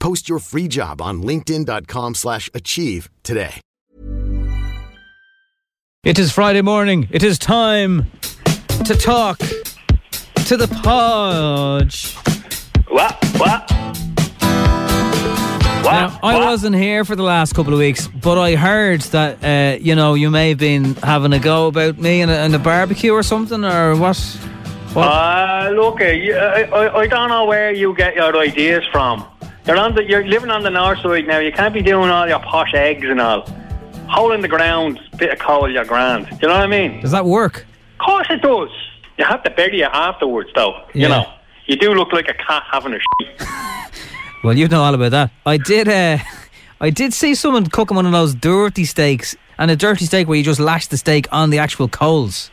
Post your free job on linkedin.com/achieve today. It is Friday morning. It is time to talk to the pod. What? Now, I wasn't here for the last couple of weeks, but I heard that, you may have been having a go about me and a barbecue or something, or what? Look, I don't know where you get your ideas from. You're living on the north side now. You can't be doing all your posh eggs and all. Hole in the ground, bit of coal, you're grand. You know what I mean? Does that work? Of course it does. You have to bury it afterwards, though. Yeah. You know, you do look like a cat having a shit. Well, you know all about that. I did see someone cooking one of those dirty steaks, and a dirty steak where you just lash the steak on the actual coals.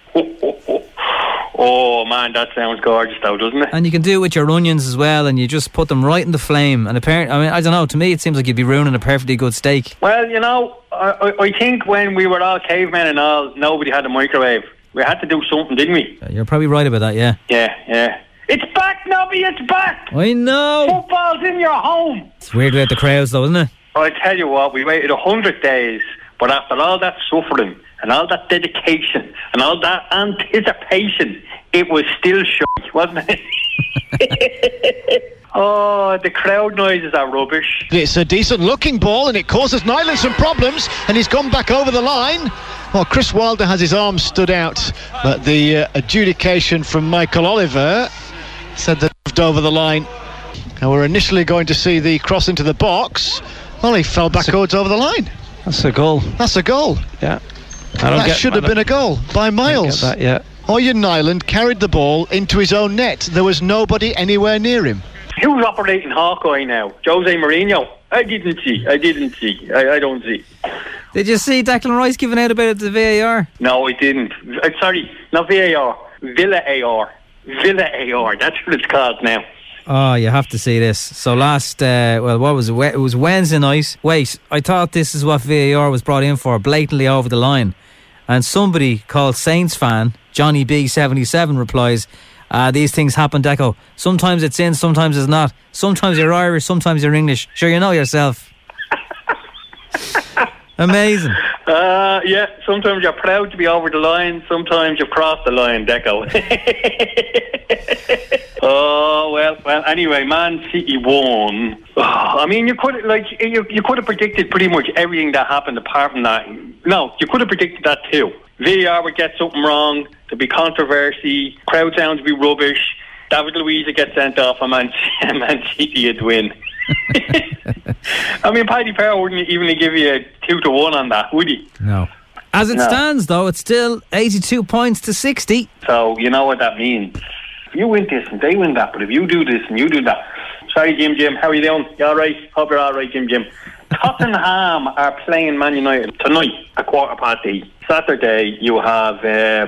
Oh man, that sounds gorgeous though, doesn't it? And you can do it with your onions as well, and you just put them right in the flame. And apparently, I don't know, to me it seems like you'd be ruining a perfectly good steak. Well, you know, I think when we were all cavemen and all, nobody had a microwave. We had to do something, didn't we? You're probably right about that, yeah. Yeah. It's back, Nobby, it's back! I know! Football's in your home! It's weird about the crowds though, isn't it? I tell you what, we waited 100 days, but after all that suffering, and all that dedication, and all that anticipation, it was still shite, wasn't it? Oh, the crowd noises are rubbish. It's a decent-looking ball, and it causes Nyland some problems, and he's gone back over the line. Well, Chris Wilder has his arm stood out, but the adjudication from Michael Oliver said that moved over the line. And we're initially going to see the cross into the box. Well, he fell backwards over the line. That's a goal. Yeah. That should have been a goal by Miles. That, yeah. Oyen Nyland carried the ball into his own net. There was nobody anywhere near him. Who's operating Hawkeye now? Jose Mourinho? I didn't see. I don't see. Did you see Declan Rice giving out about it to VAR? No, I didn't. Sorry, not VAR. Villa AR. That's what it's called now. Oh, you have to see this. So last, what was it? It was Wednesday night. Wait, I thought this is what VAR was brought in for, blatantly over the line. And somebody called Saints fan, JohnnyB77, replies, these things happen, Deco. Sometimes it's in, sometimes it's not. Sometimes you're Irish, sometimes you're English. Sure, you know yourself. Amazing. Yeah, sometimes you're proud to be over the line, sometimes you've crossed the line, Deco. Oh, well. Anyway, Man City won. Oh, I mean, you could have predicted pretty much everything that happened apart from that. No, you could have predicted that too. VAR would get something wrong. There'd be controversy. Crowd sounds would be rubbish. David Luiz would get sent off, and Man City would win. I mean, Paddy Power wouldn't even give you a 2-1 on that, would he? No. As it stands, though, it's still 82 points to 60. So you know what that means. If you win this and they win that, but if you do this and you do that. Sorry, Jim, how are you doing? You alright? Hope you're alright, Jim. Tottenham are playing Man United tonight, 8:15. Saturday, you have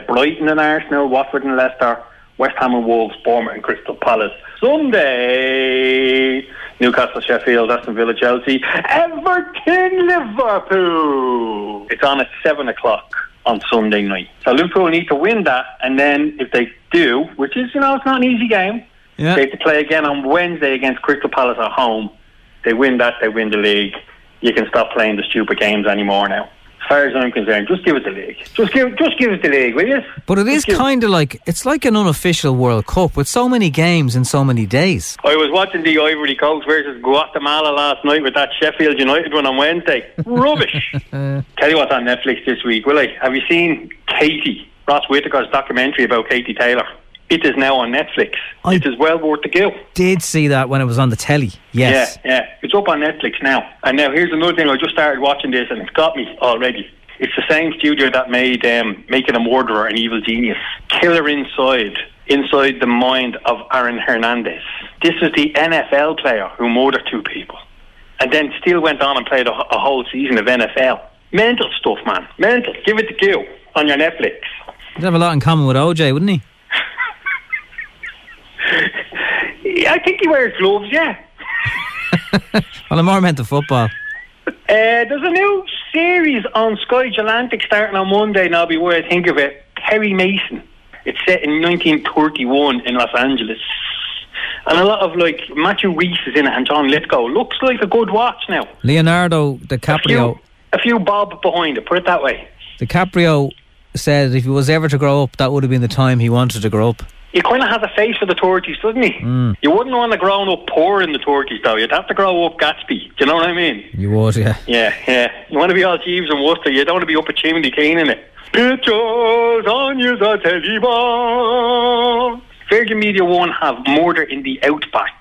Brighton and Arsenal, Watford and Leicester, West Ham and Wolves, Bournemouth and Crystal Palace. Sunday, Newcastle, Sheffield, Aston Villa, Chelsea, Everton, Liverpool. It's on at 7 o'clock. On Sunday night. So Liverpool need to win that, and then if they do, which is, it's not an easy game, They have to play again on Wednesday against Crystal Palace at home. They win that, they win the league. You can stop playing the stupid games anymore now. far as I'm concerned, just give us the league. Just give us the league, will you? But it is kind of like, it's like an unofficial World Cup with so many games in so many days. I was watching the Ivory Coast versus Guatemala last night with that Sheffield United one on Wednesday. Rubbish. Tell you what's on Netflix this week, will I? Have you seen Katie, Ross Whittaker's documentary about Katie Taylor? It is now on Netflix. It is well worth the go. Did see that when it was on the telly. Yes. Yeah. It's up on Netflix now. And now here's another thing. I just started watching this and it's got me already. It's the same studio that made Making a Murderer, an Evil Genius. Killer Inside the Mind of Aaron Hernandez. This is the NFL player who murdered two people and then still went on and played a whole season of NFL. Mental stuff, man. Mental. Give it the go on your Netflix. He'd have a lot in common with OJ, wouldn't he? I think he wears gloves, yeah. Well, I'm more meant to football. There's a new series on Sky Gelantic starting on Monday, Nobby, where I think of it. Perry Mason. It's set in 1931 in Los Angeles. And a lot of, like, Matthew Rhys is in it and John Lithgow. Looks like a good watch now. Leonardo DiCaprio. A few bob behind it, put it that way. DiCaprio said if he was ever to grow up, that would have been the time he wanted to grow up. He kind of has a face for the 30s, doesn't he? Mm. You wouldn't want to grow up poor in the 30s, though. You'd have to grow up Gatsby. Do you know what I mean? You would, yeah. Yeah. You want to be all Jeeves and Worcester. You don't want to be up a chimney cane in it. Pictures on you, the telly bar. Virgin Media 1 have Murder in the Outback.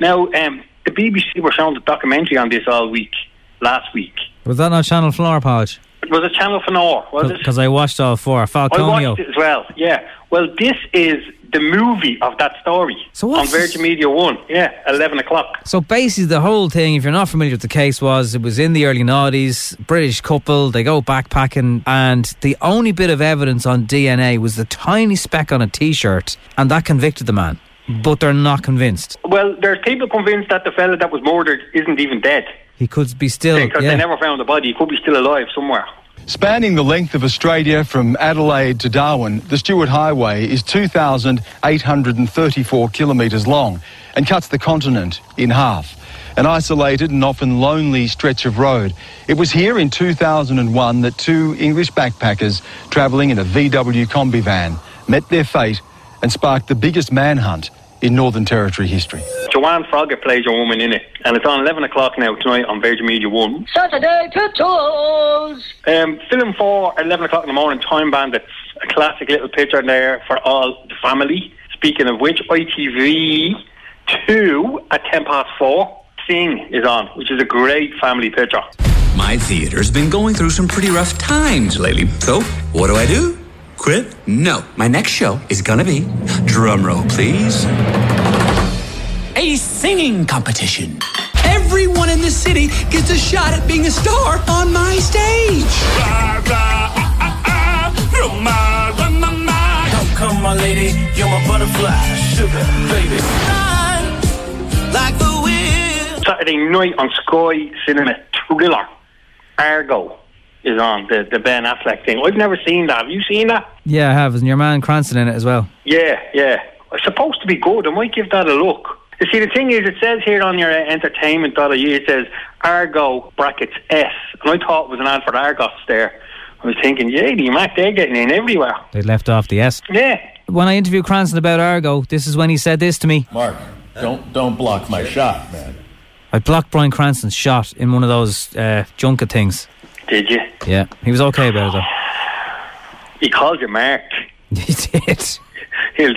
Now, the BBC were showing the documentary on this all week, last week. Was that on Channel 4, Podge? Was it Channel 4, was it? Because I watched all four. Falconio. I watched it as well, yeah. Well, this is the movie of that story on Virgin Media 1, yeah, 11 o'clock. So basically the whole thing, if you're not familiar with the case, was it was in the early 90s, British couple, they go backpacking, and the only bit of evidence on DNA was the tiny speck on a T-shirt, and that convicted the man. But they're not convinced. Well, there's people convinced that the fella that was murdered isn't even dead. He could be still... Because they never found the body. He could be still alive somewhere. Spanning the length of Australia from Adelaide to Darwin, the Stuart Highway is 2,834 kilometres long and cuts the continent in half. An isolated and often lonely stretch of road. It was here in 2001 that two English backpackers travelling in a VW combi van met their fate and sparked the biggest manhunt in Northern Territory history. Joanne Froggatt plays a woman in it, and it's on 11 o'clock now tonight on Virgin Media 1. Saturday Pictures! Film for 11 o'clock in the morning, Time Bandits. A classic little picture there for all the family. Speaking of which, ITV 2 at 4:10, Sing is on, which is a great family picture. My theatre's been going through some pretty rough times lately, so what do? Quit? No. My next show is gonna be, drum roll please, a singing competition. Everyone in the city gets a shot at being a star on my stage. Rah, rah, ah, ah, ah. Run my mind. Oh, come on, lady, you're my butterfly, sugar, baby. Run like the wind. Saturday night on Sky Cinema, Thriller, Argo is on, the Ben Affleck thing. I've never seen that. Have you seen that? Yeah, I have. Isn't your man Cranston in it as well? Yeah. It's supposed to be good. I might give that a look. You see, the thing is, it says here on your entertainment.ie, it says Argo (S), and I thought it was an ad for Argos there. I was thinking, yeah, they're getting in everywhere. They left off the S. Yeah. When I interviewed Cranston about Argo, this is when he said this to me. Mark, don't block my shot, man. I blocked Brian Cranston's shot in one of those junket things. Did you? Yeah, he was okay about it though. He called you Mark. He did. It's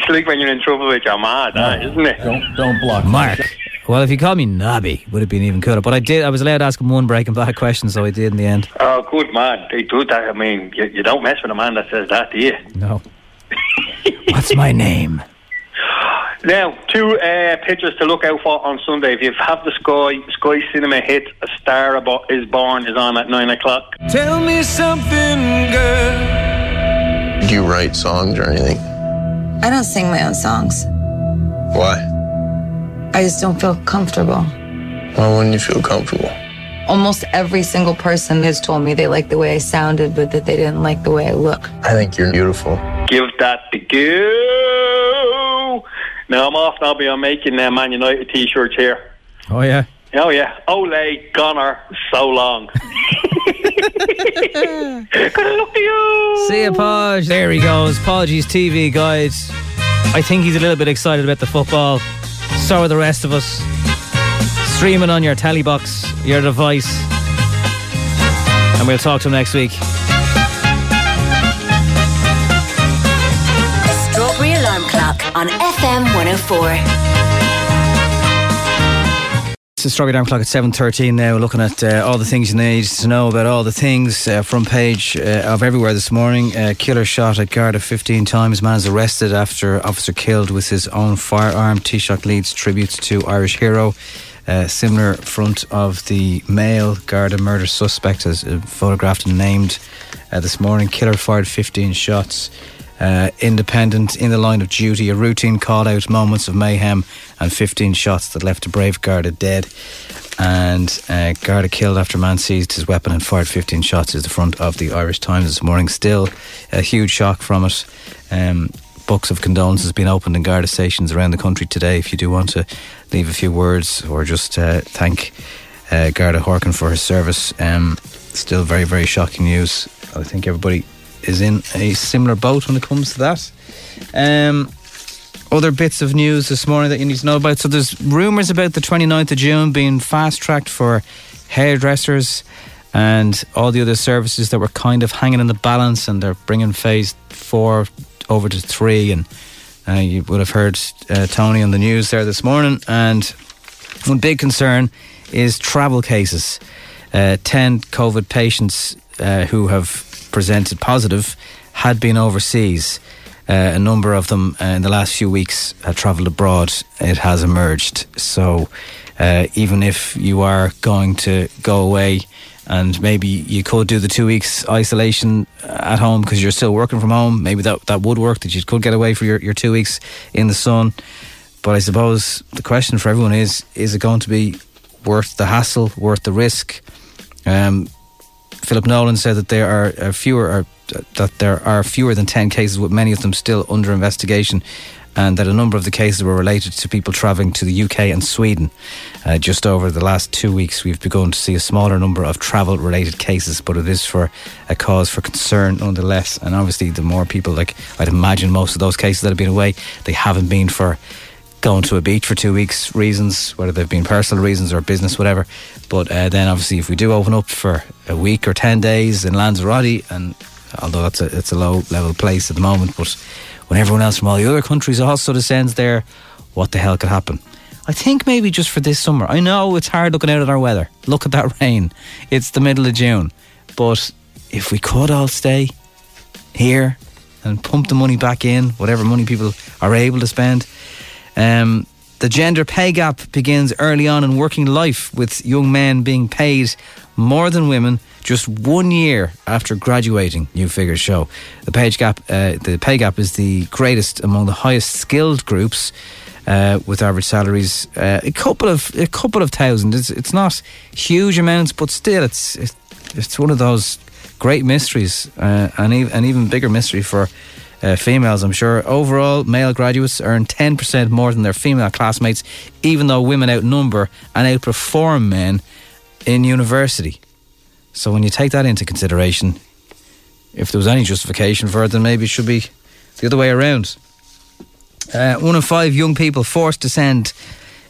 like when you're in trouble with your ma, isn't it? Don't block Mark. Well, if you called me Nobby, would have been even cooler. But I did. I was allowed to ask him one breaking back question, so I did in the end. Oh, good man. They do that. I mean, you don't mess with a man that says that, do you? No. What's my name? Now, two pictures to look out for on Sunday. If you have the Sky Cinema hit, A Star Is Born is on at 9 o'clock. Tell me something, girl. Do you write songs or anything? I don't sing my own songs. Why? I just don't feel comfortable. Why wouldn't you feel comfortable? Almost every single person has told me they liked the way I sounded, but that they didn't like the way I look. I think you're beautiful. Give that the go. Now I'm off, Nobby. I'm making Man United T-shirts here. Oh yeah. Ole, goner, so long. Good luck to you. See you, Podge. There he goes. Podge's TV guide. I think he's a little bit excited about the football. So are the rest of us. Streaming on your telly box, your device. And we'll talk to him next week. Strawberry Alarm Clock on FM 104. It's the Strawberry Alarm Clock at 7:13 now, looking at all the things you need to know about all the things. Front page of everywhere this morning. Killer shot at Garda 15 times. Man is arrested after officer killed with his own firearm. Taoiseach leads tribute to Irish hero. Similar front of the Mail. Garda murder suspect is photographed and named this morning. Killer fired 15 shots. Independent, in the line of duty, a routine call-out, moments of mayhem and 15 shots that left a brave Garda dead. And Garda killed after man seized his weapon and fired 15 shots is the front of the Irish Times this morning. Still a huge shock from it. Books of condolence has been opened in Garda stations around the country today. If you do want to leave a few words or just thank Garda Horkin for her service. Still very, very shocking news. I think everybody is in a similar boat when it comes to that. Other bits of news this morning that you need to know about. So there's rumours about the 29th of June being fast-tracked for hairdressers and all the other services that were kind of hanging in the balance, and they're bringing phase 4 over to 3, and you would have heard Tony on the news there this morning. And one big concern is travel cases. 10 COVID patients who have presented positive had been overseas. A number of them in the last few weeks have travelled abroad. It has emerged. So even if you are going to go away, and maybe you could do the 2 weeks isolation at home because you're still working from home, maybe that would work, that you could get away for your 2 weeks in the sun. But I suppose the question for everyone is it going to be worth the hassle, worth the risk? Philip Nolan said that there are fewer than 10 cases, with many of them still under investigation, and that a number of the cases were related to people travelling to the UK and Sweden. Just over the last 2 weeks, we've begun to see a smaller number of travel-related cases, but it is for a cause for concern nonetheless. And obviously, the more people, like I'd imagine most of those cases that have been away, they haven't been for going to a beach for 2 weeks reasons, whether they've been personal reasons or business, whatever. But then obviously if we do open up for a week or 10 days in Lanzarote, and although it's a low level place at the moment, but when everyone else from all the other countries also descends there, what the hell could happen? I think maybe just for this summer. I know it's hard looking out at our weather. Look at that rain. It's the middle of June. But if we could all stay here and pump the money back in, whatever money people are able to spend. The gender pay gap begins early on in working life, with young men being paid more than women just 1 year after graduating, new figures show. The pay gap is the greatest among the highest skilled groups, with average salaries a couple of thousand. It's not huge amounts, but still it's one of those great mysteries, and an even bigger mystery for females, I'm sure. Overall, male graduates earn 10% more than their female classmates, even though women outnumber and outperform men in university. So when you take that into consideration, if there was any justification for it, then maybe it should be the other way around. 1 in 5 young people forced to send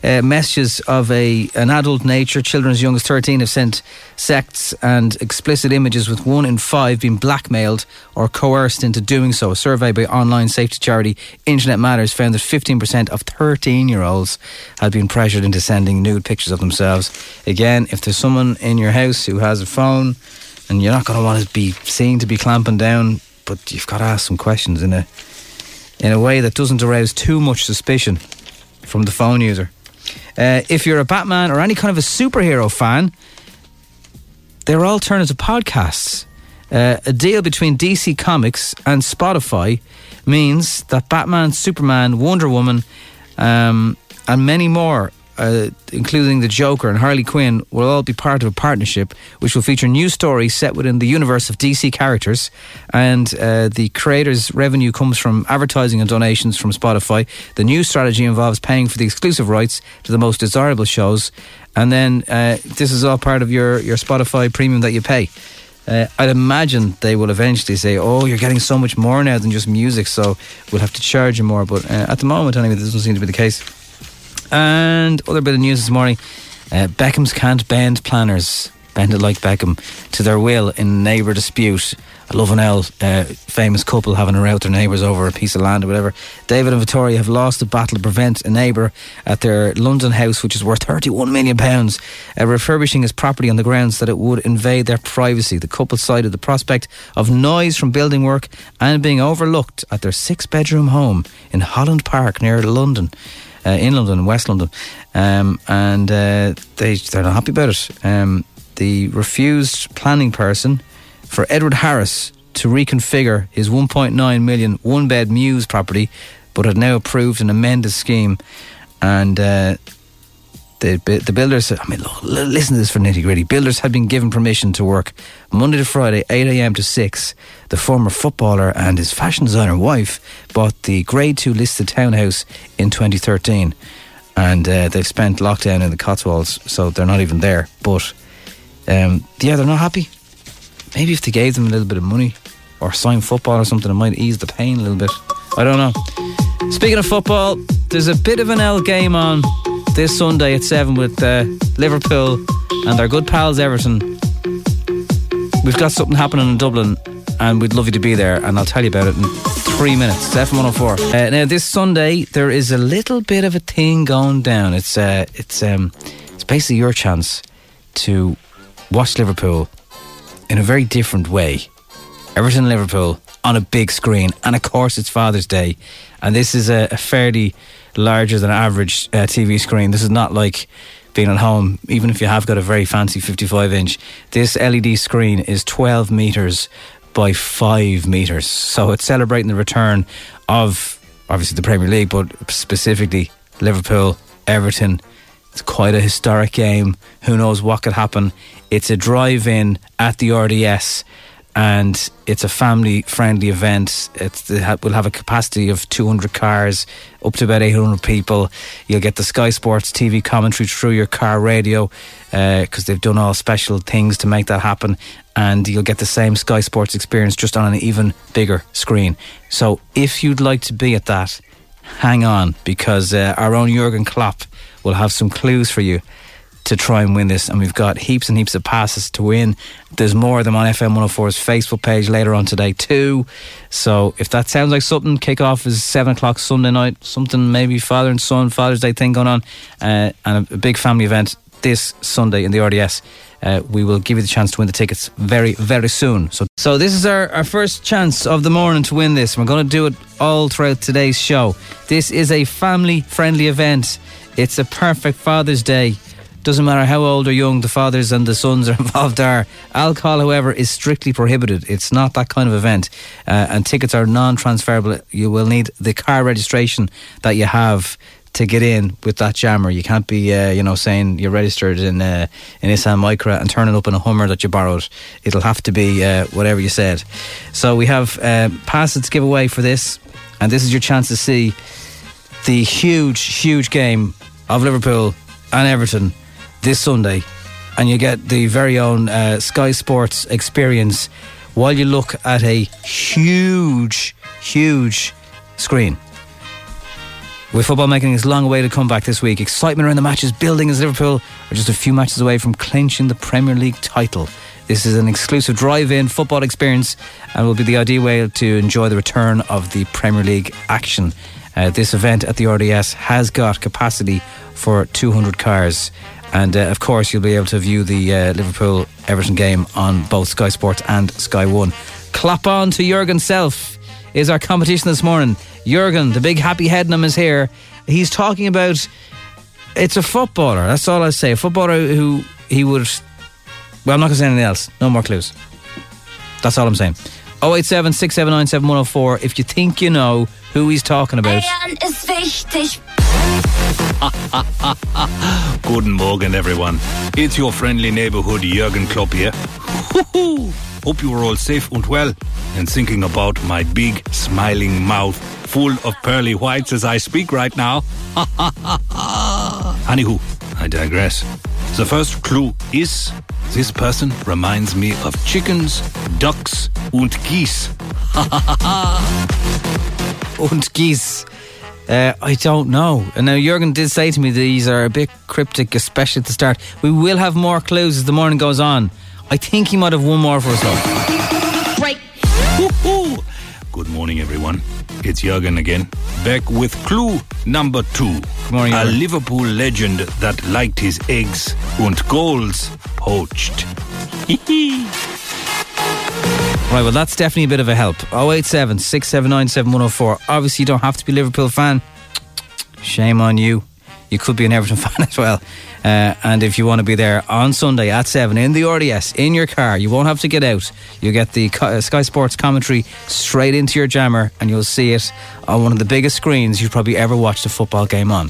messages of an adult nature. Children as young as 13 have sent sexts and explicit images, with 1 in 5 being blackmailed or coerced into doing so. A survey by online safety charity Internet Matters found that 15% of 13-year-olds had been pressured into sending nude pictures of themselves. Again, if there's someone in your house who has a phone, and you're not going to want to be seen to be clamping down, but you've got to ask some questions in a way that doesn't arouse too much suspicion from the phone user. If you're a Batman or any kind of a superhero fan, there are alternative podcasts. A deal between DC Comics and Spotify means that Batman, Superman, Wonder Woman, and many more, including the Joker and Harley Quinn, will all be part of a partnership which will feature new stories set within the universe of DC characters. And the creators' revenue comes from advertising and donations from Spotify. The new strategy involves paying for the exclusive rights to the most desirable shows, and then this is all part of your Spotify premium that you pay. I'd imagine they will eventually say, oh, you're getting so much more now than just music, so we'll have to charge you more. But at the moment, anyway, this doesn't seem to be the case. And other bit of news this morning, Beckham's can't bend planners, bend it like Beckham, to their will in neighbour dispute. I love an old famous couple having a row with their neighbours over a piece of land or whatever. David and Victoria have lost the battle to prevent a neighbour at their London house, which is worth £31 million, refurbishing his property on the grounds that it would invade their privacy. The couple cited the prospect of noise from building work and being overlooked at their six-bedroom home in Holland Park near London. In London, West London. They're not happy about it. The refused planning person for Edward Harris to reconfigure his 1.9 million one-bed Mews property, but had now approved an amended scheme. And the builders, I mean, look, listen to this for nitty-gritty. Builders had been given permission to work Monday to Friday, 8am to 6. The former footballer and his fashion designer wife bought the Grade 2 listed townhouse in 2013. And they've spent lockdown in the Cotswolds, so they're not even there. But, yeah, they're not happy. Maybe if they gave them a little bit of money or signed football or something, it might ease the pain a little bit. I don't know. Speaking of football, there's a bit of an L game on this Sunday at 7 with Liverpool and their good pals Everton. We've got something happening in Dublin and we'd love you to be there, and I'll tell you about it in 3 minutes. It's FM 104. Now this Sunday there is a little bit of a thing going down. It's basically your chance to watch Liverpool in a very different way. Everton Liverpool on a big screen, and of course it's Father's Day, and this is a fairly larger than average TV screen. This is not like being at home, even if you have got a very fancy 55 inch. This LED screen is 12 metres by 5 metres, so it's celebrating the return of obviously the Premier League, but specifically Liverpool, Everton. It's quite a historic game. Who knows what could happen. It's a drive-in at the RDS, and it's a family-friendly event. We'll have a capacity of 200 cars, up to about 800 people. You'll get the Sky Sports TV commentary through your car radio, because they've done all special things to make that happen, and you'll get the same Sky Sports experience just on an even bigger screen. So if you'd like to be at that, hang on, because our own Jurgen Klopp will have some clues for you to try and win this, and we've got heaps and heaps of passes to win. There's more of them on FM 104's Facebook page later on today too, so if that sounds like something, kick-off is 7 o'clock Sunday night, something maybe father and son, Father's Day thing going on, and a big family event this Sunday in the RDS. We will give you the chance to win the tickets very, very soon. So this is our first chance of the morning to win this. We're going to do it all throughout today's show. This is a family-friendly event. It's a perfect Father's Day. Doesn't matter how old or young the fathers and the sons are involved are. Alcohol, however, is strictly prohibited. It's not that kind of event. And tickets are non-transferable. You will need the car registration that you have to get in with that jammer. You can't be, saying you're registered in Nissan Micra and turning up in a Hummer that you borrowed. It'll have to be whatever you said. So we have passes to give away for this. And this is your chance to see the huge, huge game of Liverpool and Everton this Sunday, and you get the very own Sky Sports experience while you look at a huge, huge screen. With football making its long way to come back this week, excitement around the matches building as Liverpool are just a few matches away from clinching the Premier League title. This is an exclusive drive-in football experience and will be the ideal way to enjoy the return of the Premier League action. This event at the RDS has got capacity for 200 cars. And, of course, you'll be able to view the Liverpool-Everton game on both Sky Sports and Sky One. Clap on to Jurgen's self is our competition this morning. Jurgen, the big happy head in him, is here. He's talking about... It's a footballer, that's all I'll say. A footballer who he would... Well, I'm not going to say anything else. No more clues. That's all I'm saying. 087 679 7104 if you think you know who he's talking about. Bayern ist wichtig. Guten Morgen, everyone. It's your friendly neighborhood Jurgen Klopp here. Hope you're all safe and well and thinking about my big smiling mouth full of pearly whites as I speak right now. Anywho, I digress. The first clue is This person reminds me of chickens, ducks und geese. Und geese. I don't know. And now Jürgen did say to me these are a bit cryptic, especially at the start. We will have more clues as the morning goes on. I think he might have one more for us though. Right. Woo-hoo. Good morning, everyone. It's Jürgen again, back with clue number 2. Good morning, a Liverpool legend that liked his eggs and goals poached. Right, well, that's definitely a bit of a help. 087 679 7104. Obviously, you don't have to be a Liverpool fan. Shame on you. You could be an Everton fan as well. And if you want to be there on Sunday at 7 in the RDS, in your car, you won't have to get out. You'll get the Sky Sports commentary straight into your jammer, and you'll see it on one of the biggest screens you've probably ever watched a football game on.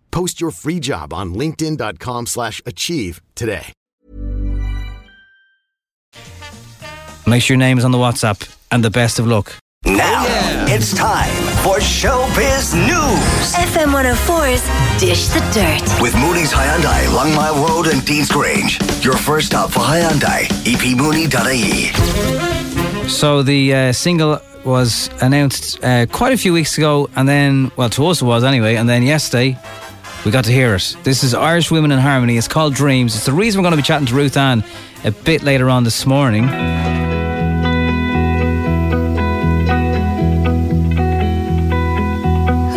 Post your free job on linkedin.com/achieve today. Make sure your name is on the WhatsApp, and the best of luck. Now, It's time for Showbiz News. FM 104's Dish the Dirt. With Mooney's Hyundai, Longmire Road and Dean's Grange. Your first stop for Hyundai, epmooney.ie. So the single was announced quite a few weeks ago, and then, well, to us it was anyway, and then yesterday we got to hear it. This is Irish Women in Harmony. It's called Dreams. It's the reason we're going to be chatting to Ruth Ann a bit later on this morning.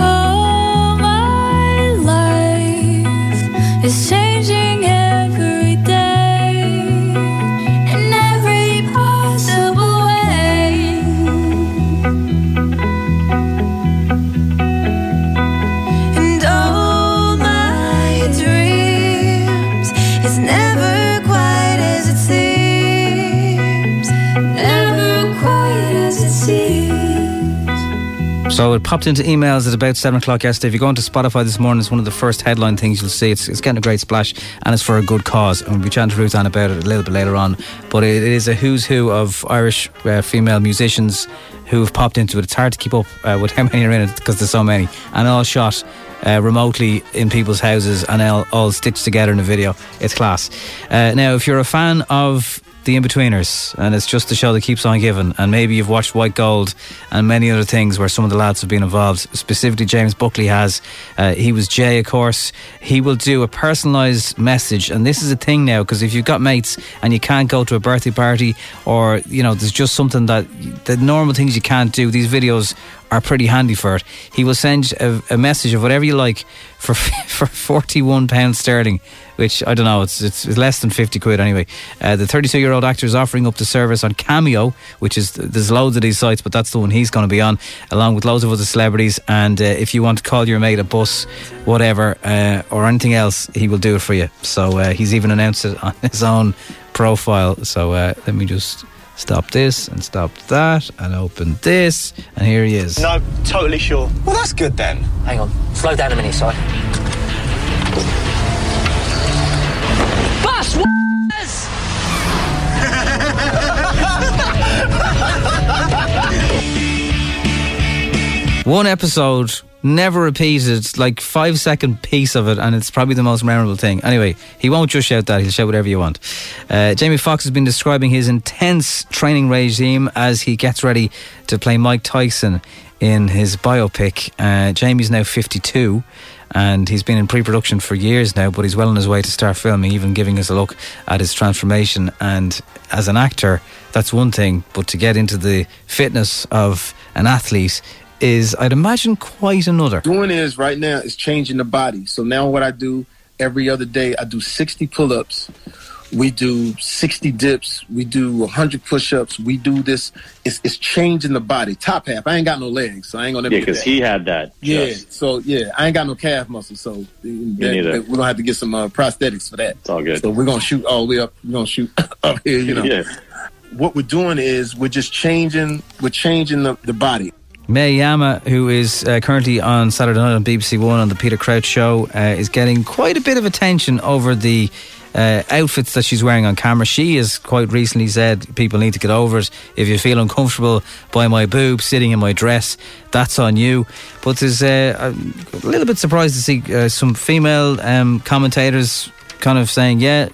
Oh, my life is changing every day in every possible way, and all my dreams is never quite as it seems, never quite as it seems. So it popped into emails at about 7 o'clock yesterday. If you go onto Spotify this morning, it's one of the first headline things you'll see. It's getting a great splash, and it's for a good cause. And we'll be chatting to Ruth Ann about it a little bit later on. But it is a who's who of Irish female musicians who have popped into it. It's hard to keep up with how many are in it because there's so many. And all shot remotely in people's houses and all stitched together in a video. It's class. Now, if you're a fan of The In-Betweeners, and it's just the show that keeps on giving, and maybe you've watched White Gold and many other things where some of the lads have been involved, specifically James Buckley has. He was Jay, of course. He will do a personalised message, and this is a thing now, because if you've got mates and you can't go to a birthday party, or you know, there's just something that the normal things you can't do, these videos are pretty handy for it. He will send a message of whatever you like for £41, which I don't know, it's less than 50 quid anyway. The 32-year-old actor is offering up the service on Cameo, which is, there's loads of these sites, but that's the one he's going to be on, along with loads of other celebrities. And if you want to call your mate a bus, whatever, or anything else, he will do it for you. So he's even announced it on his own profile. So let me just stop this and stop that and open this, and here he is. No, totally sure. Well, that's good then. Hang on, slow down a minute, sorry. Bus w*****s! One episode, never repeated, like 5-second piece of it, and it's probably the most memorable thing. Anyway, he won't just shout that, he'll shout whatever you want. Jamie Foxx has been describing his intense training regime as he gets ready to play Mike Tyson in his biopic. Jamie's now 52, and he's been in pre-production for years now, but he's well on his way to start filming, even giving us a look at his transformation. And as an actor, that's one thing, but to get into the fitness of an athlete is, I'd imagine, quite another. Doing is right now is changing the body. So now what I do every other day, I do 60 pull-ups. We do 60 dips. We do 100 push-ups. We do this. It's changing the body. Top half. I ain't got no legs, so I ain't gonna ever. Yeah, because he had that. Yeah. Just. So yeah, I ain't got no calf muscle, so we're gonna have to get some prosthetics for that. It's all good. So we're gonna shoot all the way up. We're gonna shoot up here, you know. Yeah. what we're doing is we're just changing the body. Mayama, who is currently on Saturday night on BBC One on the Peter Crouch show, is getting quite a bit of attention over the outfits that she's wearing on camera. She has quite recently said, people need to get over it. If you feel uncomfortable by my boob sitting in my dress, that's on you. But there's a little bit surprised to see some female commentators kind of saying, yeah,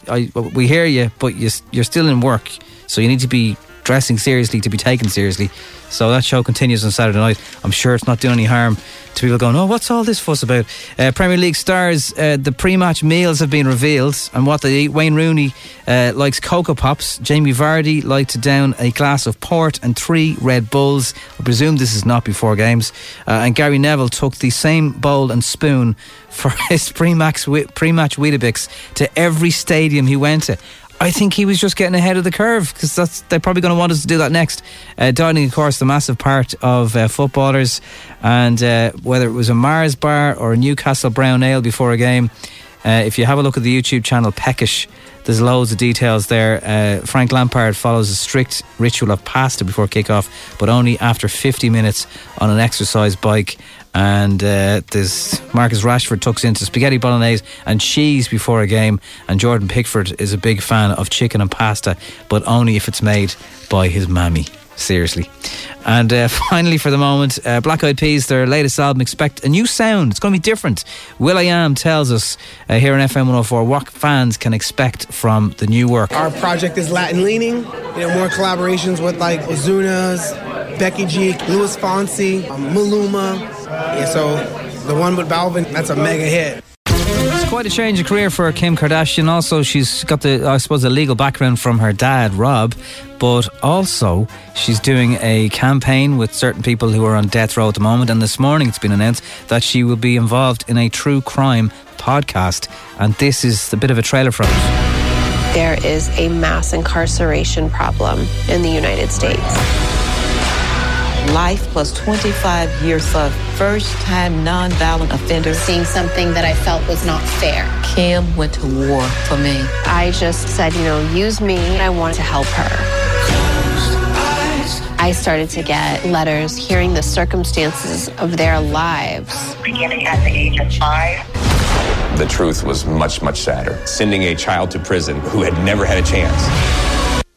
we hear you, but you're still in work, so you need to be dressing seriously to be taken seriously. So that show continues on Saturday night. I'm sure it's not doing any harm to people going, oh, what's all this fuss about? Premier League stars, the pre-match meals have been revealed and what they eat. Wayne Rooney likes Cocoa Pops. Jamie Vardy liked to down a glass of port and 3 Red Bulls. I presume this is not before games. And Gary Neville took the same bowl and spoon for his pre-match Weetabix to every stadium he went to. I think he was just getting ahead of the curve, because they're probably going to want us to do that next. Dining, of course, the massive part of footballers, and whether it was a Mars bar or a Newcastle brown ale before a game. If you have a look at the YouTube channel Peckish, there's loads of details there. Frank Lampard follows a strict ritual of pasta before kickoff, but only after 50 minutes on an exercise bike. And there's Marcus Rashford tucks into spaghetti bolognese and cheese before a game. And Jordan Pickford is a big fan of chicken and pasta, but only if it's made by his mammy. Seriously. And finally, for the moment, Black Eyed Peas, their latest album, expect a new sound. It's going to be different. will.i.am tells us here on FM 104 what fans can expect from the new work. Our project is Latin leaning, more collaborations with like Ozuna's, Becky G, Luis Fonsi, Maluma. Yeah, so the one with Balvin, that's a mega hit. Quite a change of career for Kim Kardashian. Also, she's got the legal background from her dad, Rob, but also she's doing a campaign with certain people who are on death row at the moment, and this morning it's been announced that she will be involved in a true crime podcast, and this is a bit of a trailer from it. There is a mass incarceration problem in the United States. Life plus 25 years of first-time non-violent offenders. Seeing something that I felt was not fair. Kim went to war for me. I just said, use me. I want to help her. I started to get letters hearing the circumstances of their lives. Beginning at the age of 5. The truth was much, much sadder. Sending a child to prison who had never had a chance.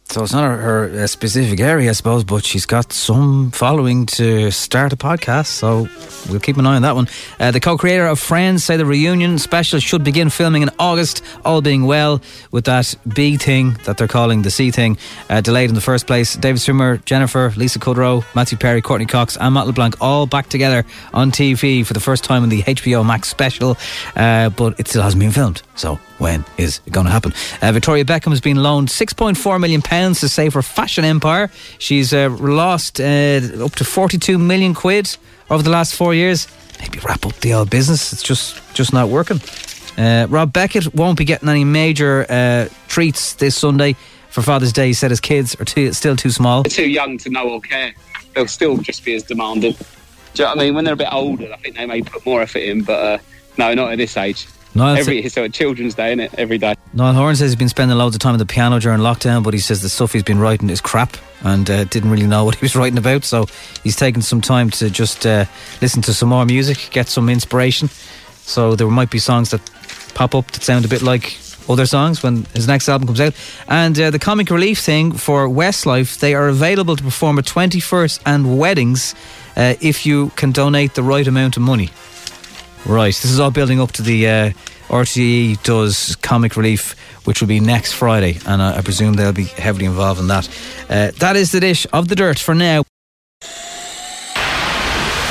So it's not her specific area, I suppose, but she's got some following to start a podcast, so we'll keep an eye on that one. The co-creator of Friends say the reunion special should begin filming in August, all being well, with that B thing that they're calling the C thing delayed in the first place. David Swimmer, Jennifer, Lisa Kudrow, Matthew Perry, Courtney Cox and Matt LeBlanc all back together on TV for the first time in the HBO Max special, but it still hasn't been filmed, so when is it going to happen? Victoria Beckham has been loaned £6.4 million to save her fashion empire. She's lost up to 42 million quid over the last 4 years. Maybe wrap up the old business. It's just not working. Rob Beckett won't be getting any major treats this Sunday for Father's Day. He said his kids are still too small. They're too young to know or care. They'll still just be as demanding. Do you know what I mean? When they're a bit older, I think they may put more effort in, but no, not at this age. It's Children's Day, innit? Every day. Niall Horan says he's been spending loads of time at the piano during lockdown, but he says the stuff he's been writing is crap and didn't really know what he was writing about, so he's taken some time to just listen to some more music, get some inspiration. So there might be songs that pop up that sound a bit like other songs when his next album comes out. And the comic relief thing for Westlife, they are available to perform at 21st and weddings if you can donate the right amount of money. Right, this is all building up to the RTE does Comic Relief, which will be next Friday, and I presume they'll be heavily involved in that. That is the dish of the dirt for now.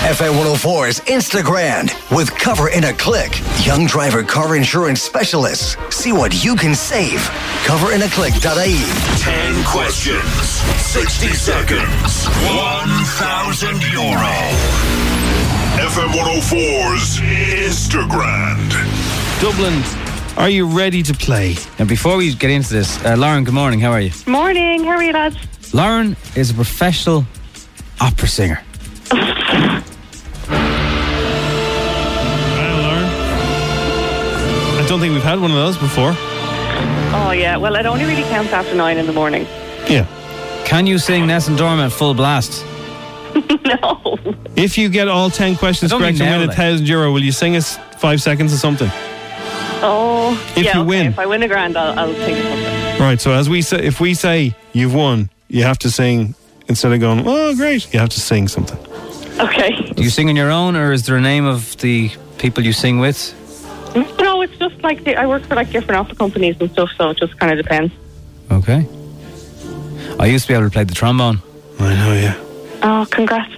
FM 104's Instagram with Cover in a Click. Young driver car insurance specialists. See what you can save. Coverinaclick.ie. 10 questions, 60 seconds, €1,000. FM 104's Instagram. Dublin, are you ready to play? And before we get into this, Lauren, good morning, how are you? Morning, how are you, lads? Lauren is a professional opera singer. Well, Lauren, I don't think we've had one of those before. Oh, yeah, well, it only really counts after 9 in the morning. Yeah. Can you sing Nessun Dorma at full blast? No. If you get all 10 questions correct and win €1,000, will you sing us 5 seconds or something? Oh, if you win. If I win €1,000, I'll sing something. Right, so as we say, if we say you've won, you have to sing, instead of going, oh, great, you have to sing something. Okay. Do you sing on your own, or is there a name of the people you sing with? No, it's just like, I work for like different opera companies and stuff, so it just kind of depends. Okay. I used to be able to play the trombone. I know, yeah. Oh, congrats.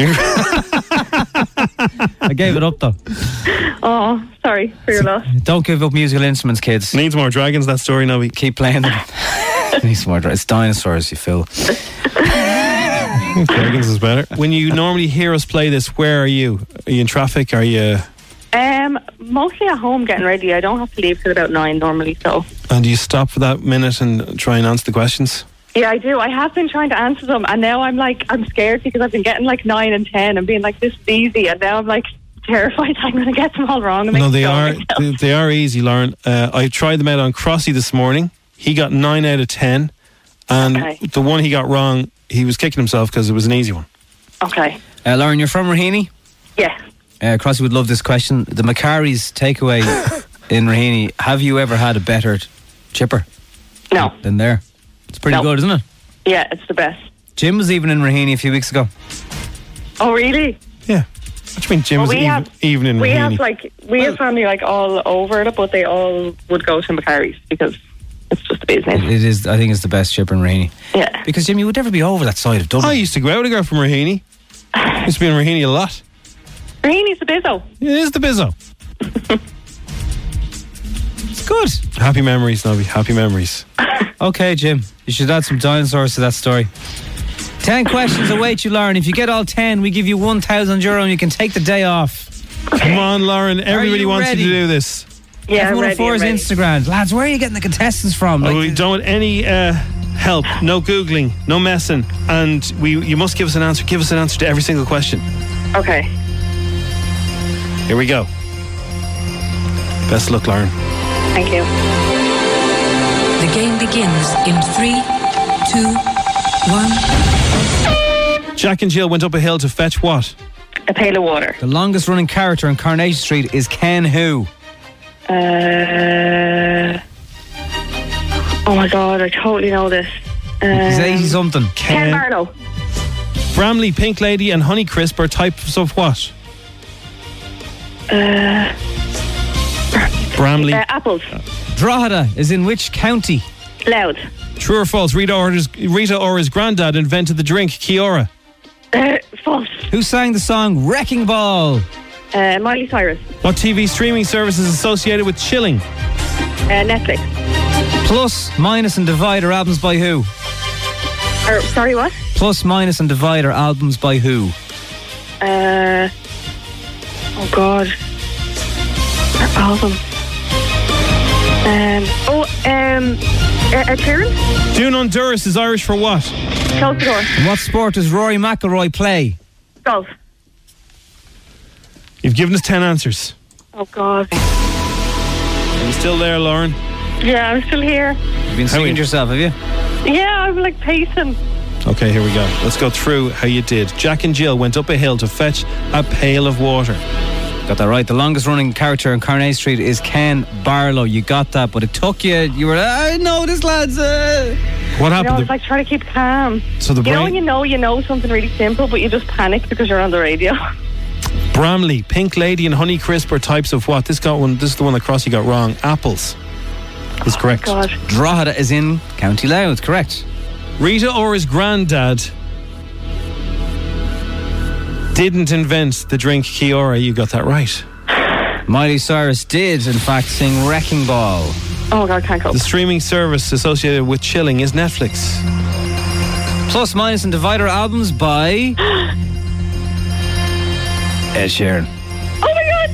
I gave it up though. Oh, sorry for your loss. Don't give up musical instruments, kids. Needs more dragons, that story, Nobby. Keep playing them. Needs more dragons. It's dinosaurs, you fool. Dragons is better. When you normally hear us play this, where are you? Are you in traffic? Are you... mostly at home getting ready. I don't have to leave till about 9 normally, so... And do you stop for that minute and try and answer the questions? Yeah, I do. I have been trying to answer them, and now I'm scared because I've been getting like 9 and 10 and being like, this is easy, and now I'm like terrified I'm going to get them all wrong. And no, they are easy, Lauren. I tried them out on Crossy this morning. He got 9 out of 10, and the one he got wrong, he was kicking himself because it was an easy one. Okay. Lauren, you're from Raheny? Yeah. Crossy would love this question. The Macari's takeaway in Raheny. Have you ever had a better chipper? No. Than there. It's pretty good, isn't it? Yeah, it's the best. Jim was even in Raheny a few weeks ago. Oh, really? Yeah. What do you mean Jim was even in Raheny? We have family like all over it, but they all would go to Macari's because it's just the business. It is. I think it's the best chipper in Raheny. Yeah. Because, Jim, you would never be over that side of Dublin. I used to go out with a girl from Raheny. I used to be in Raheny a lot. Raheny's the bizzo. It is the bizzo. It's good. Happy memories, Nobby. Happy memories. Okay, Jim. You should add some dinosaurs to that story. 10 questions await you, Lauren. If you get all 10, we give you €1,000 and you can take the day off. Okay. Come on, Lauren. Everybody wants you to do this. Yeah, I'm ready. F104's Instagram. Lads, where are you getting the contestants from? Like, we don't want any help. No Googling. No messing. And you must give us an answer. Give us an answer to every single question. Okay. Here we go. Best of luck, Lauren. Thank you. The game begins in 3, 2, 1. Jack and Jill went up a hill to fetch what? A pail of water. The longest running character in Coronation Street is Ken who? Oh my God, I totally know this. He's 80 something. Ken Barlow. Bramley, Pink Lady and Honey Crisp are types of what? Bramley. Apples. Drogheda is in which county? Loud. True or false? Rita Ora's granddad invented the drink Kiora. False. Who sang the song Wrecking Ball? Miley Cyrus. What TV streaming service is associated with chilling? Netflix. Plus, minus and divide are albums by who? Sorry, what? Plus, minus and divide are albums by who? Oh God. Album. Terence? Dunan Duras is Irish for what? Close the door. And what sport does Rory McIlroy play? Golf. You've given us 10 answers. Oh God. Are you still there, Lauren? Yeah, I'm still here. You've been singing yourself, have you? Yeah, I'm like pacing. Okay, here we go. Let's go through how you did. Jack and Jill went up a hill to fetch a pail of water. Got that right. The longest running character in Coronation Street is Ken Barlow. You got that, but it took you. You were like, I know this, lads. What happened? It's like trying to keep calm. So the brain... you know something really simple, but you just panic because you're on the radio. Bramley, Pink Lady and Honey Crisp are types of what? This is the one that Crossy got wrong. Apples is correct. God. Drogheda is in County Louth, correct. Rita Ora's granddad didn't invent the drink Kiora. You got that right. Miley Cyrus did, in fact, sing Wrecking Ball. Oh, God, I can't cope. The streaming service associated with chilling is Netflix. Plus, minus and divider albums by... Ed Sheeran. Oh, my God!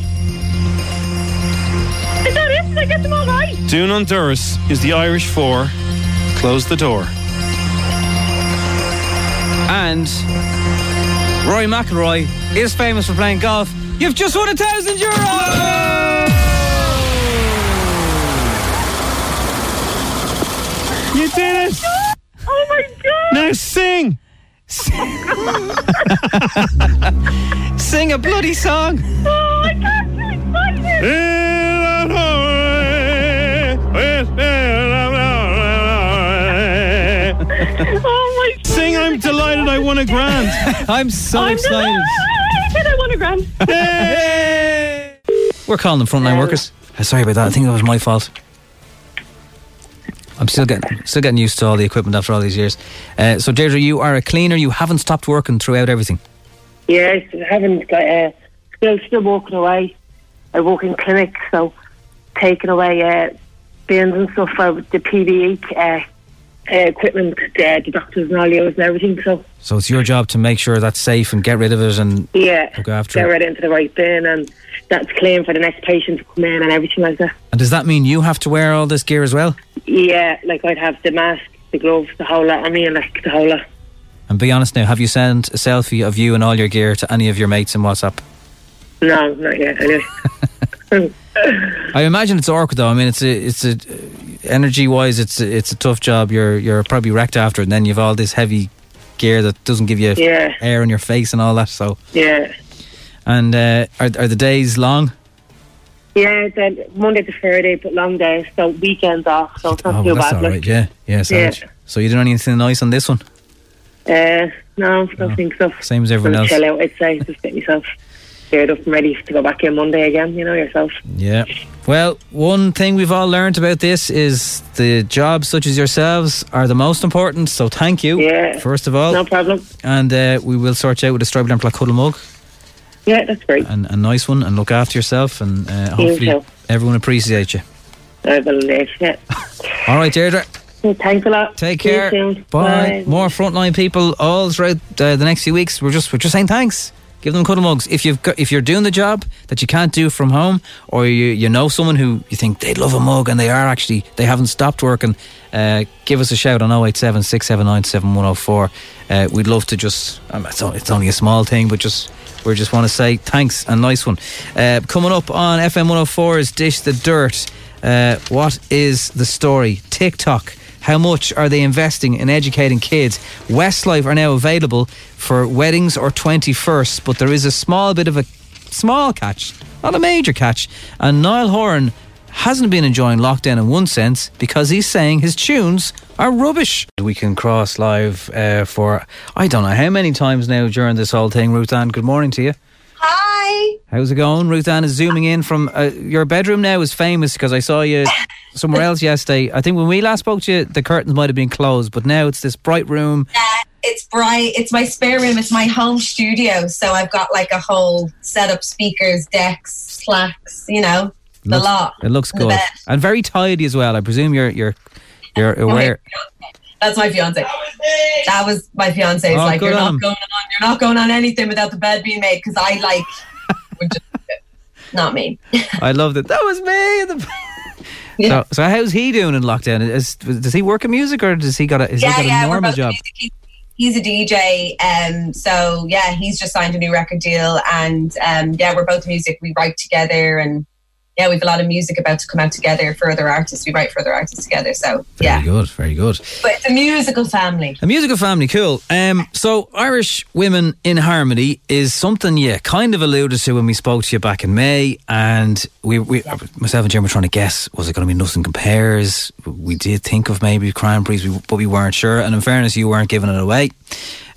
Is that it? Did I get them all right? Dunan Duras is the Irish for Close the Door. And... Rory McIlroy is famous for playing golf. You've just won €1,000! You did it! Oh my God! Now Sing a bloody song. Oh, I can't sing like oh my. Sing I'm delighted I won a grand. I'm so excited. I won a grand. We're calling them frontline workers. Sorry about that. I think that was my fault. I'm still getting used to all the equipment after all these years. So, Deirdre, you are a cleaner. You haven't stopped working throughout everything. Yes, I haven't. Still walking away. I work in clinics, so taking away bins and stuff for the PPE equipment, the doctors and all yours and everything. So it's your job to make sure that's safe and get rid of it and go after it. Get rid into the right bin and that's clean for the next patient to come in and everything like that. And does that mean you have to wear all this gear as well? Yeah, like I'd have the mask, the gloves, the whole lot. I mean, like the whole lot. And be honest now, have you sent a selfie of you and all your gear to any of your mates in WhatsApp? No, not yet. I imagine it's awkward though. I mean, it's a energy wise, it's a tough job. You're probably wrecked after, and then you've all this heavy gear that doesn't give you air in your face and all that. So yeah. And are the days long? Yeah, then Monday to Friday, but long days, so weekends off, so it's not too bad. All right. Yeah. So you didn't do anything nice on this one? No, I don't think so. Same as everyone else. Chill out, I'd say, just get yourself geared up and ready to go back in Monday again, you know yourself. Yeah. Well, one thing we've all learned about this is the jobs such as yourselves are the most important, so thank you, first of all. No problem. And we will sort you out with a Strawberry Alarm Clock Cuddle Mug. Yeah, that's great. And a nice one, and look after yourself, and hopefully everyone appreciates you. I believe it. All right, Deirdre. Well, thanks a lot. Take care. Bye. More frontline people all throughout the next few weeks. We're just saying thanks. Give them cuddle mugs. If you're doing the job that you can't do from home, or you know someone who you think they'd love a mug and they haven't stopped working, give us a shout on 087 679 7104. We'd love to just it's only a small thing, but just we just want to say thanks and nice one. Coming up on FM 104 is Dish the Dirt. What is the story? TikTok. How much are they investing in educating kids? Westlife are now available for weddings or 21sts, but there is a small catch, not a major catch. And Niall Horan hasn't been enjoying lockdown in one sense because he's saying his tunes are rubbish. We can cross live for I don't know how many times now during this whole thing. Ruth Ann, good morning to you. Hi. How's it going? Ruth Ann is zooming in from your bedroom now is famous because I saw you somewhere else yesterday. I think when we last spoke to you, the curtains might have been closed, but now it's this bright room. It's bright. It's my spare room. It's my home studio. So I've got like a whole set of speakers, decks, plaques, you know, the lot. It looks good. And very tidy as well. I presume you're aware. That's my fiance. That was my fiance's. Oh, like you're not going on anything without the bed being made because I like. Would just, not me. I love that. That was me. Yeah. So how's he doing in lockdown? Does he work in music or does he got a? He got a normal job? He's a DJ, so yeah, he's just signed a new record deal, and we're both music. We write together and. Yeah, we have a lot of music about to come out together for other artists. We write for other artists together, so yeah. Very good. But it's a musical family. Cool. So Irish Women in Harmony is something you kind of alluded to when we spoke to you back in May, and we myself and Jim were trying to guess, was it going to be Nothing Compares? We did think of maybe Cranberries, but we weren't sure, and in fairness, you weren't giving it away.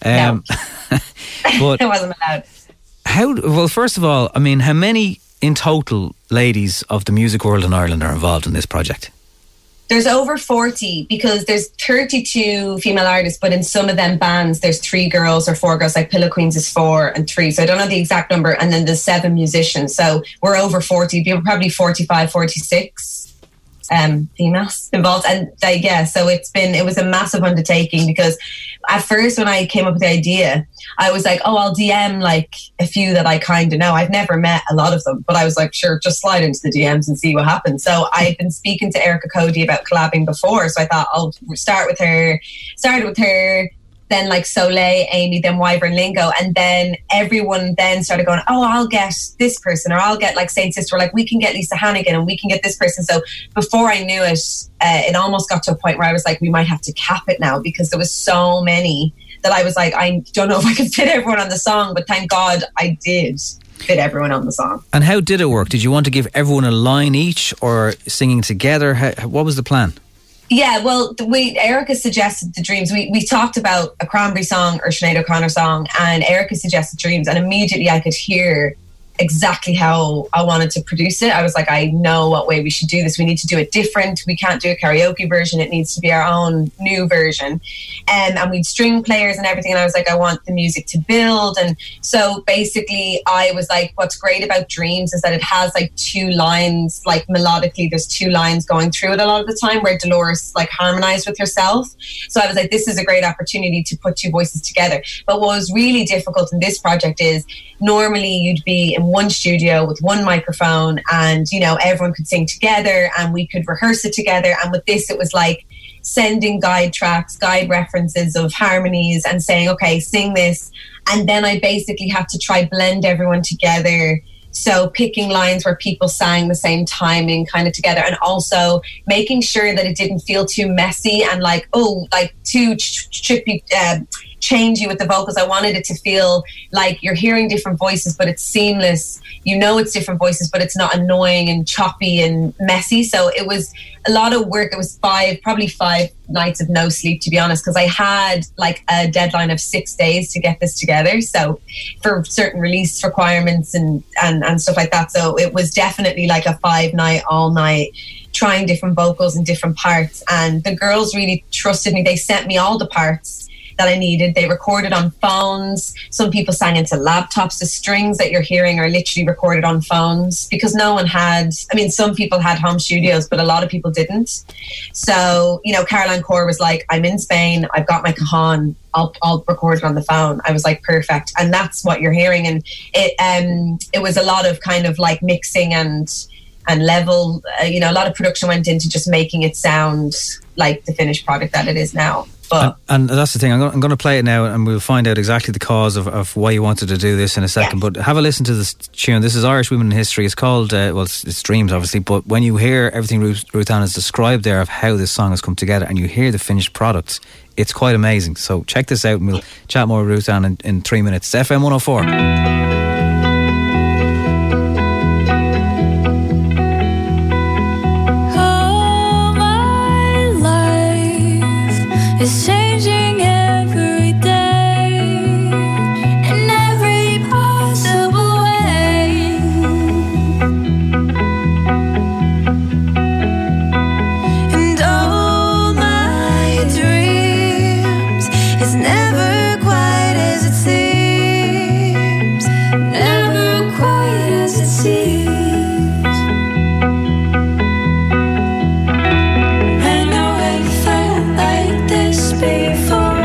No. But I wasn't allowed. Well, first of all, I mean, how many... in total, ladies of the music world in Ireland are involved in this project? There's over 40 because there's 32 female artists, but in some of them bands, there's 3 girls or 4 girls, like Pillow Queens is 4 and 3. So I don't know the exact number. And then there's 7 musicians. So we're over 40, probably 45, 46 females involved. And so it was a massive undertaking because at first when I came up with the idea, I was like, I'll DM like a few that I kind of know. I've never met a lot of them, but I was like, sure, just slide into the DMs and see what happens. So I've been speaking to Erica Cody about collabing before. So I thought I'll start with her, then like Soleil, Amy, then Wyvern Lingo. And then everyone then started going, oh, I'll get this person, or I'll get like Saint Sister, or like we can get Lisa Hannigan and we can get this person. So before I knew it, it almost got to a point where I was like, we might have to cap it now, because there was so many that I was like, I don't know if I could fit everyone on the song, but thank God I did fit everyone on the song. And how did it work? Did you want to give everyone a line each, or singing together? What was the plan? Yeah, well, Erica suggested the Dreams. We talked about a Cranberry song or Sinead O'Connor song, and Erica suggested Dreams, and immediately I could hear exactly how I wanted to produce it. I was like, I know what way we should do this. We need to do it different. We can't do a karaoke version. It needs to be our own new version. And we'd string players and everything, and I was like, I want the music to build. And so basically I was like, what's great about Dreams is that it has like two lines, like melodically there's two lines going through it a lot of the time, where Dolores like harmonized with herself. So I was like, this is a great opportunity to put two voices together. But what was really difficult in this project is normally you'd be in one studio with one microphone and, you know, everyone could sing together and we could rehearse it together. And with this, it was like sending guide tracks, guide references of harmonies and saying, okay, sing this. And then I basically had to try blend everyone together. So picking lines where people sang the same timing kind of together, and also making sure that it didn't feel too messy and like, oh, like too trippy, changey with the vocals. I wanted it to feel like you're hearing different voices, but it's seamless. You know, it's different voices, but it's not annoying and choppy and messy. So it was a lot of work. It was probably five nights of no sleep, to be honest, because I had like a deadline of 6 days to get this together. So for certain release requirements and stuff like that. So it was definitely like a 5 night, all night, trying different vocals and different parts. And the girls really trusted me. They sent me all the parts that I needed. They recorded on phones. Some people sang into laptops. The strings that you're hearing are literally recorded on phones, because no one had, I mean, some people had home studios, but a lot of people didn't. So, you know, Caroline Core was like, I'm in Spain, I've got my cajon, I'll record it on the phone. I was like, perfect. And that's what you're hearing. And it was a lot of kind of like mixing and level, you know, a lot of production went into just making it sound like the finished product that it is now. And that's the thing. I'm going to play it now, and we'll find out exactly the cause of why you wanted to do this in a second. Yeah. But have a listen to this tune. This is Irish Women in History. It's called, it's Dreams, obviously. But when you hear everything Ruth Ann has described there of how this song has come together, and you hear the finished product, it's quite amazing. So check this out, and we'll chat more with Ruth Ann in 3 minutes. It's FM 104. It's changing every day, in every possible way. And all my dreams, it's never quite as it seems, never quite as it seems. Before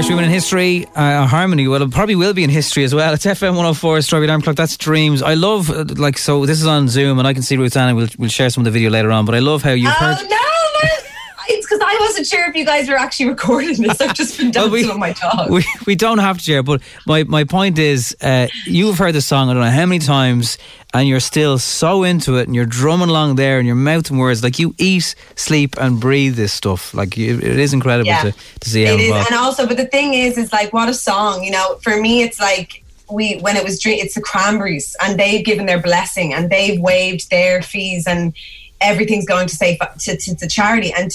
Irish women in history. Harmony will probably will be in history as well. It's FM 104 Strawberry Alarm Clock. That's Dreams. I love like so. This is on Zoom, and I can see Ruth Ann, and we'll share some of the video later on. But I love how you've heard. It's because I wasn't sure if you guys were actually recording this. I've just been dancing on my dog. We don't have to share, but my point is, you've heard the song I don't know how many times, and you're still so into it, and you're drumming along there, and you're mouthing words like you eat, sleep, and breathe this stuff. Like it is incredible to see. It is, and also, but the thing is like what a song, you know. For me, it's like when it was Dream, it's the Cranberries, and they've given their blessing, and they've waived their fees, and everything's going to say to charity, and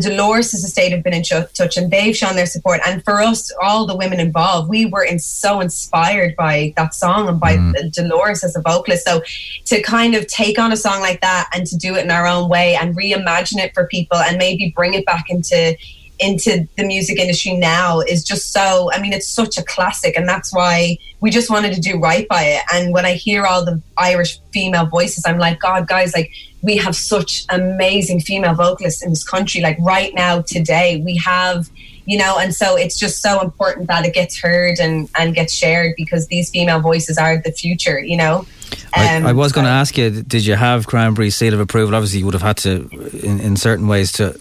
Dolores' estate have been in touch, and they've shown their support. And for us, all the women involved, we were so inspired by that song and by Dolores as a vocalist. So to kind of take on a song like that and to do it in our own way and reimagine it for people and maybe bring it back into the music industry now is just so, I mean, it's such a classic, and that's why we just wanted to do right by it. And when I hear all the Irish female voices, I'm like, God, guys, like we have such amazing female vocalists in this country, like right now, today we have, you know. And so it's just so important that it gets heard and gets shared, because these female voices are the future, you know. I was going to ask you, did you have Cranberry's seal of approval? Obviously you would have had to in certain ways to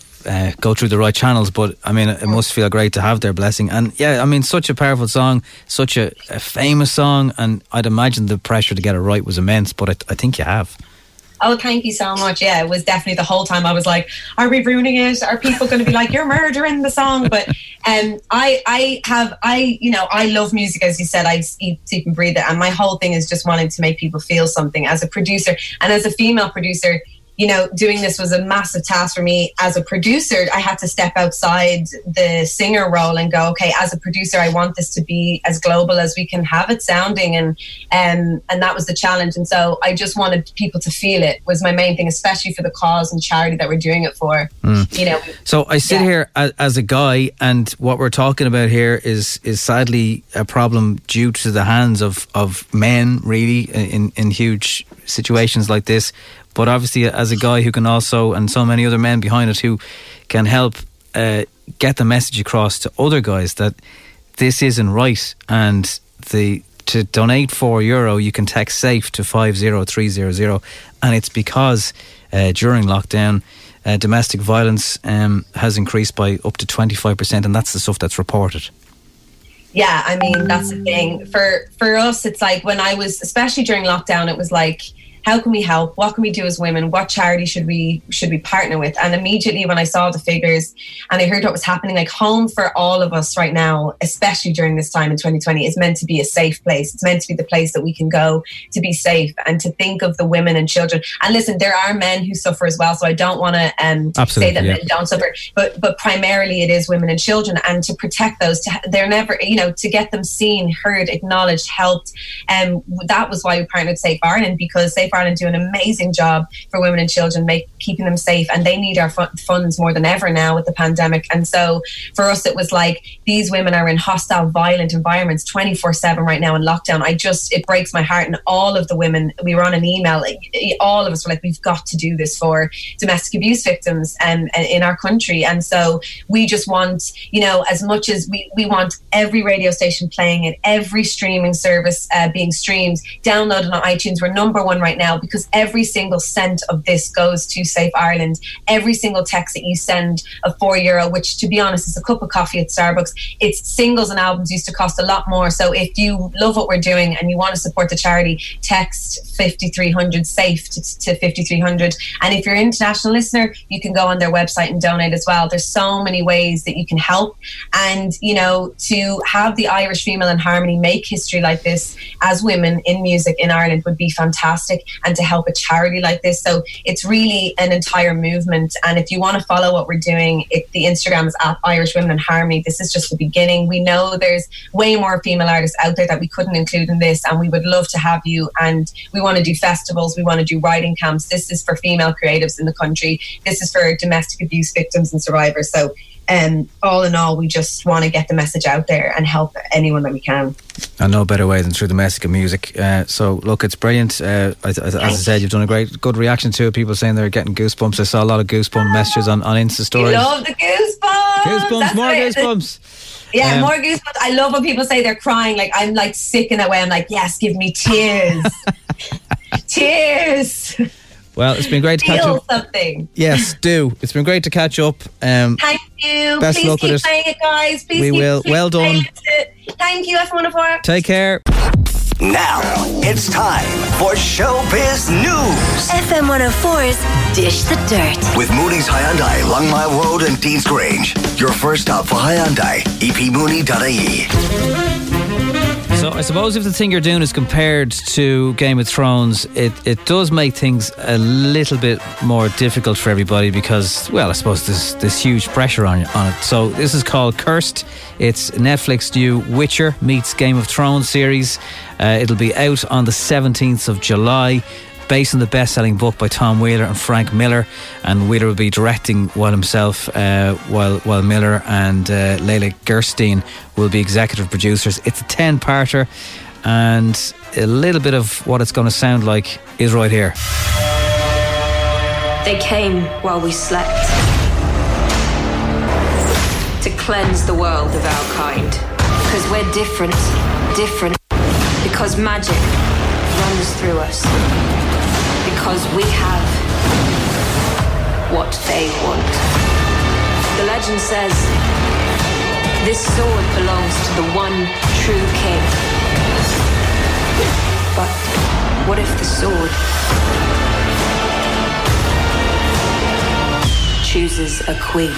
go through the right channels, but I mean it must feel great to have their blessing. And yeah, I mean, such a powerful song, such a famous song, and I'd imagine the pressure to get it right was immense, but I think you have. Oh, thank you so much. Yeah, it was definitely, the whole time I was like, are we ruining it? Are people going to be like, you're murdering the song? But I love music, as you said. I eat, sleep and breathe it, and my whole thing is just wanting to make people feel something. As a producer and as a female producer, you know, doing this was a massive task for me. As a producer, I had to step outside the singer role and go, okay, as a producer, I want this to be as global as we can have it sounding. And that was the challenge. And so I just wanted people to feel it was my main thing, especially for the cause and charity that we're doing it for. You know. So I sit here as a guy, and what we're talking about here is sadly a problem due to the hands of men, really, in huge situations like this. But obviously, as a guy who can also, and so many other men behind it who can help get the message across to other guys that this isn't right. And to donate €4, you can text SAFE to 50300. And it's because during lockdown, domestic violence has increased by up to 25%, and that's the stuff that's reported. Yeah, I mean, that's the thing. For us, it's like when I was, especially during lockdown, it was like, how can we help? What can we do as women? What charity should we partner with? And immediately when I saw the figures and I heard what was happening, like home for all of us right now, especially during this time in 2020, is meant to be a safe place. It's meant to be the place that we can go to be safe and to think of the women and children. And listen, there are men who suffer as well, so I don't want to say that men don't suffer, but primarily it is women and children, and to protect those, they're never, you know, to get them seen, heard, acknowledged, helped. And that was why we partnered with Safe Ireland, because Safe Ireland do an amazing job for women and children, keeping them safe, and they need our funds more than ever now with the pandemic. And so for us, it was like, these women are in hostile, violent environments 24/7 right now in lockdown. It breaks my heart. And all of the women, we were on an email, like, all of us were like, we've got to do this for domestic abuse victims and in our country. And so we just want, you know, as much as we want every radio station playing it, every streaming service being streamed, downloaded on iTunes, we're number one right now, because every single cent of this goes to Safe Ireland. Every single text that you send of €4, which to be honest is a cup of coffee at Starbucks, it's singles and albums used to cost a lot more. So if you love what we're doing and you want to support the charity, text 5300 SAFE to 5300. And if you're an international listener, you can go on their website and donate as well. There's so many ways that you can help. And, you know, to have the Irish female in harmony make history like this as women in music in Ireland would be fantastic, and to help a charity like this. So it's really an entire movement. And if you want to follow what we're doing, the Instagram is @IrishWomenInHarmony. This is just the beginning. We know there's way more female artists out there that we couldn't include in this, and we would love to have you. And we want to do festivals. We want to do writing camps. This is for female creatives in the country. This is for domestic abuse victims and survivors. So all in all, we just want to get the message out there and help anyone that we can. And no better way than through the message of music. So look, it's brilliant. As I said, you've done a good reaction to it. People saying they're getting goosebumps. I saw a lot of goosebump messages on Insta stories. We love the goosebumps. Goosebumps, that's more right. Goosebumps. Yeah, more goosebumps. I love when people say they're crying. Like, I'm like sick in that way. I'm like, yes, give me tears. Tears. Well, it's been great to catch up. Something. Yes, do. It's been great to catch up. Thank you. Best Please luck keep with playing it, guys. Please we keep, will. Well done. Thank you, FM 104. Take care. Now it's time for Showbiz News. FM 104's Dish the Dirt. With Mooney's Hyundai, Longmire Road and Dean's Grange. Your first stop for Hyundai, epmooney.ie. So I suppose if the thing you're doing is compared to Game of Thrones, it does make things a little bit more difficult for everybody because, well, I suppose there's huge pressure on it. So this is called Cursed. It's Netflix's new Witcher meets Game of Thrones series. It'll be out on the 17th of July, based on the best-selling book by Tom Wheeler and Frank Miller. And Wheeler will be directing while himself, while Miller and Leila Gerstein will be executive producers. It's a 10-parter, and a little bit of what it's going to sound like is right here. They came while we slept to cleanse the world of our kind, because we're different. Because magic runs through us. Because we have what they want. The legend says this sword belongs to the one true king. But what if the sword chooses a queen?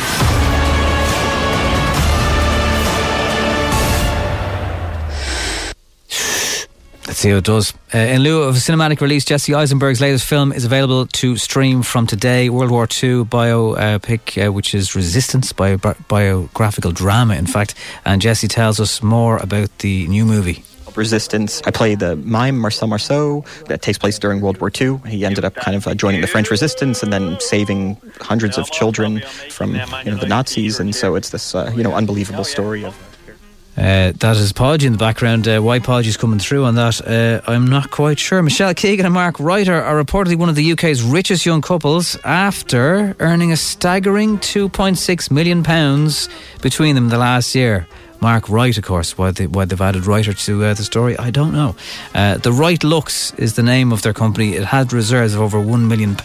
Let's see how it does. In lieu of a cinematic release, Jesse Eisenberg's latest film is available to stream from today. World War II biopic, which is Resistance, biographical drama, in fact. And Jesse tells us more about the new movie. Resistance. I play the mime Marcel Marceau. That takes place during World War II. He ended up kind of joining the French Resistance and then saving hundreds of children from the Nazis. And so it's this unbelievable story of... that is Podgy in the background. Why Podgy's coming through on that, I'm not quite sure. Michelle Keegan and Mark Ryder are reportedly one of the UK's richest young couples after earning a staggering £2.6 million between them the last year. Mark Wright, of course. Why they've added Writer to the story, I don't know. The Wright Lux is the name of their company. It had reserves of over £1 million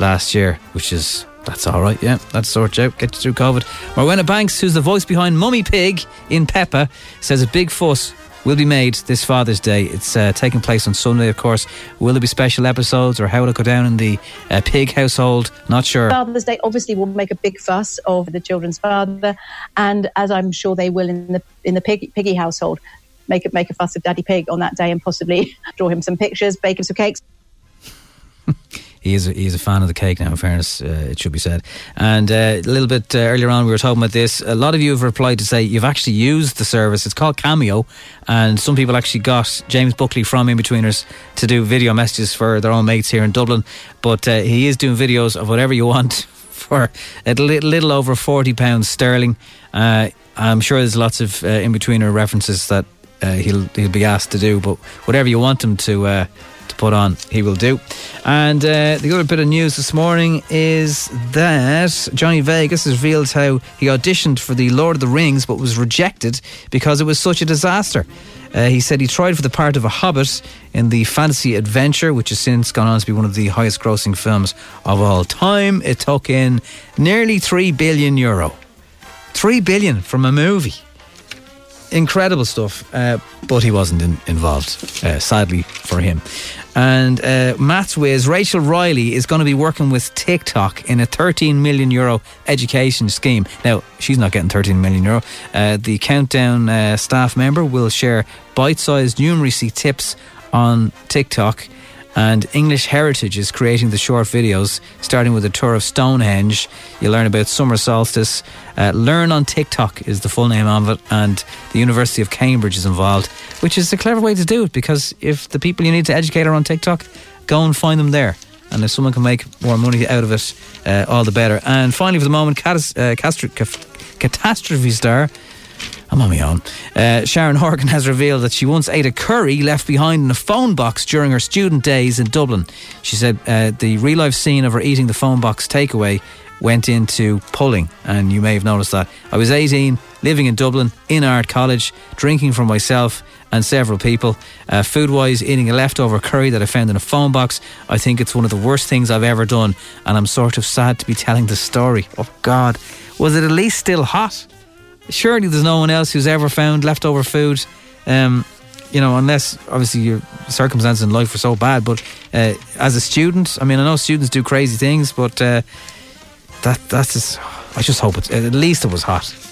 last year, which is... That's all right, yeah. That sorts out. Get you through COVID. Morwenna Banks, who's the voice behind Mummy Pig in Peppa, says a big fuss will be made this Father's Day. It's taking place on Sunday, of course. Will there be special episodes or how will it go down in the pig household? Not sure. Father's Day obviously will make a big fuss of the children's father, and as I'm sure they will in the piggy household, make a fuss of Daddy Pig on that day and possibly draw him some pictures, bake him some cakes. He is a fan of the cake now, in fairness, it should be said. And a little bit earlier on we were talking about this. A lot of you have replied to say you've actually used the service. It's called Cameo, and some people actually got James Buckley from Inbetweeners to do video messages for their own mates here in Dublin, but he is doing videos of whatever you want for a little over £40 sterling. I'm sure there's lots of Inbetweener references that he'll be asked to do, but whatever you want him to put on, he will do. And the other bit of news this morning is that Johnny Vegas has revealed how he auditioned for the Lord of the Rings but was rejected because it was such a disaster. He said he tried for the part of a hobbit in the fantasy adventure, which has since gone on to be one of the highest grossing films of all time. It took in nearly €3 billion. 3 billion from a movie. Incredible stuff, but he wasn't involved, sadly for him. And Matt's whiz, Rachel Riley is going to be working with TikTok in a €13 million education scheme. Now, she's not getting €13 million. The Countdown staff member will share bite-sized numeracy tips on TikTok, and English Heritage is creating the short videos, starting with a tour of Stonehenge. You'll learn about summer solstice. Learn on TikTok is the full name of it, and the University of Cambridge is involved, which is a clever way to do it, because if the people you need to educate are on TikTok, go and find them there. And if someone can make more money out of it, all the better. And finally, for the moment, catastrophe star... I'm on my own. Sharon Horgan has revealed that she once ate a curry left behind in a phone box during her student days in Dublin. She said the real life scene of her eating the phone box takeaway went into pulling, and you may have noticed that. I was 18, living in Dublin, in art college, drinking for myself and several people. Food-wise, eating a leftover curry that I found in a phone box. I think it's one of the worst things I've ever done, and I'm sort of sad to be telling the story. Oh, God. Was it at least still hot? Surely there's no one else who's ever found leftover food, you know, unless obviously your circumstances in life were so bad. But as a student, I mean, I know students do crazy things, but that's just, I just hope it's, at least it was hot.